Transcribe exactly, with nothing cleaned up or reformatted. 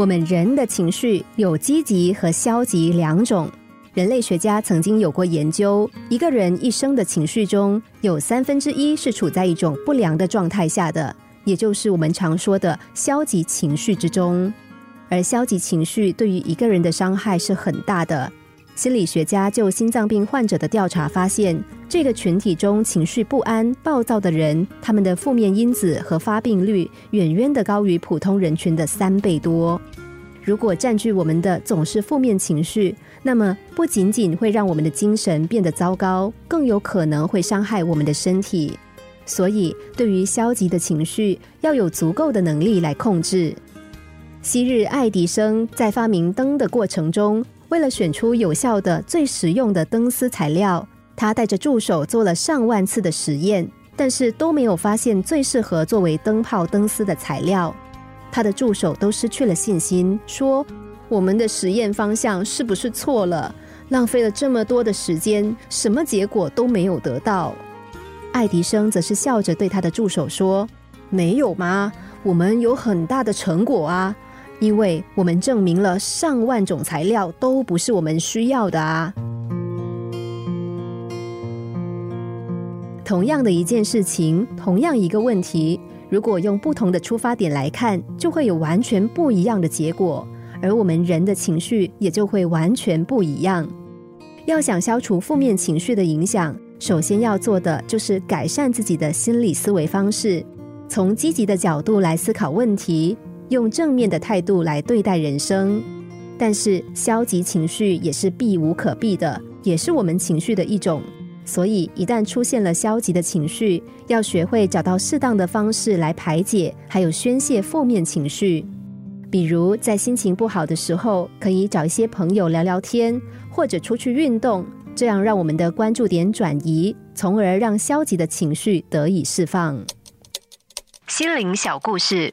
我们人的情绪有积极和消极两种。人类学家曾经有过研究，一个人一生的情绪中有三分之一是处在一种不良的状态下的，也就是我们常说的消极情绪之中。而消极情绪对于一个人的伤害是很大的。心理学家就心脏病患者的调查发现，这个群体中情绪不安、暴躁的人，他们的负面因子和发病率远远地高于普通人群的三倍多。如果占据我们的总是负面情绪，那么不仅仅会让我们的精神变得糟糕，更有可能会伤害我们的身体。所以，对于消极的情绪，要有足够的能力来控制。昔日爱迪生在发明灯的过程中，为了选出有效的、最实用的灯丝材料，他带着助手做了上万次的实验，但是都没有发现最适合作为灯泡灯丝的材料。他的助手都失去了信心，说：“我们的实验方向是不是错了？浪费了这么多的时间，什么结果都没有得到。”爱迪生则是笑着对他的助手说：“没有吗？我们有很大的成果啊，因为我们证明了上万种材料都不是我们需要的啊。”同样的一件事情，同样一个问题，如果用不同的出发点来看，就会有完全不一样的结果，而我们人的情绪也就会完全不一样。要想消除负面情绪的影响，首先要做的就是改善自己的心理思维方式，从积极的角度来思考问题，用正面的态度来对待人生。但是消极情绪也是避无可避的，也是我们情绪的一种。所以一旦出现了消极的情绪，要学会找到适当的方式来排解还有宣泄负面情绪。比如在心情不好的时候，可以找一些朋友聊聊天，或者出去运动，这样让我们的关注点转移，从而让消极的情绪得以释放。心灵小故事，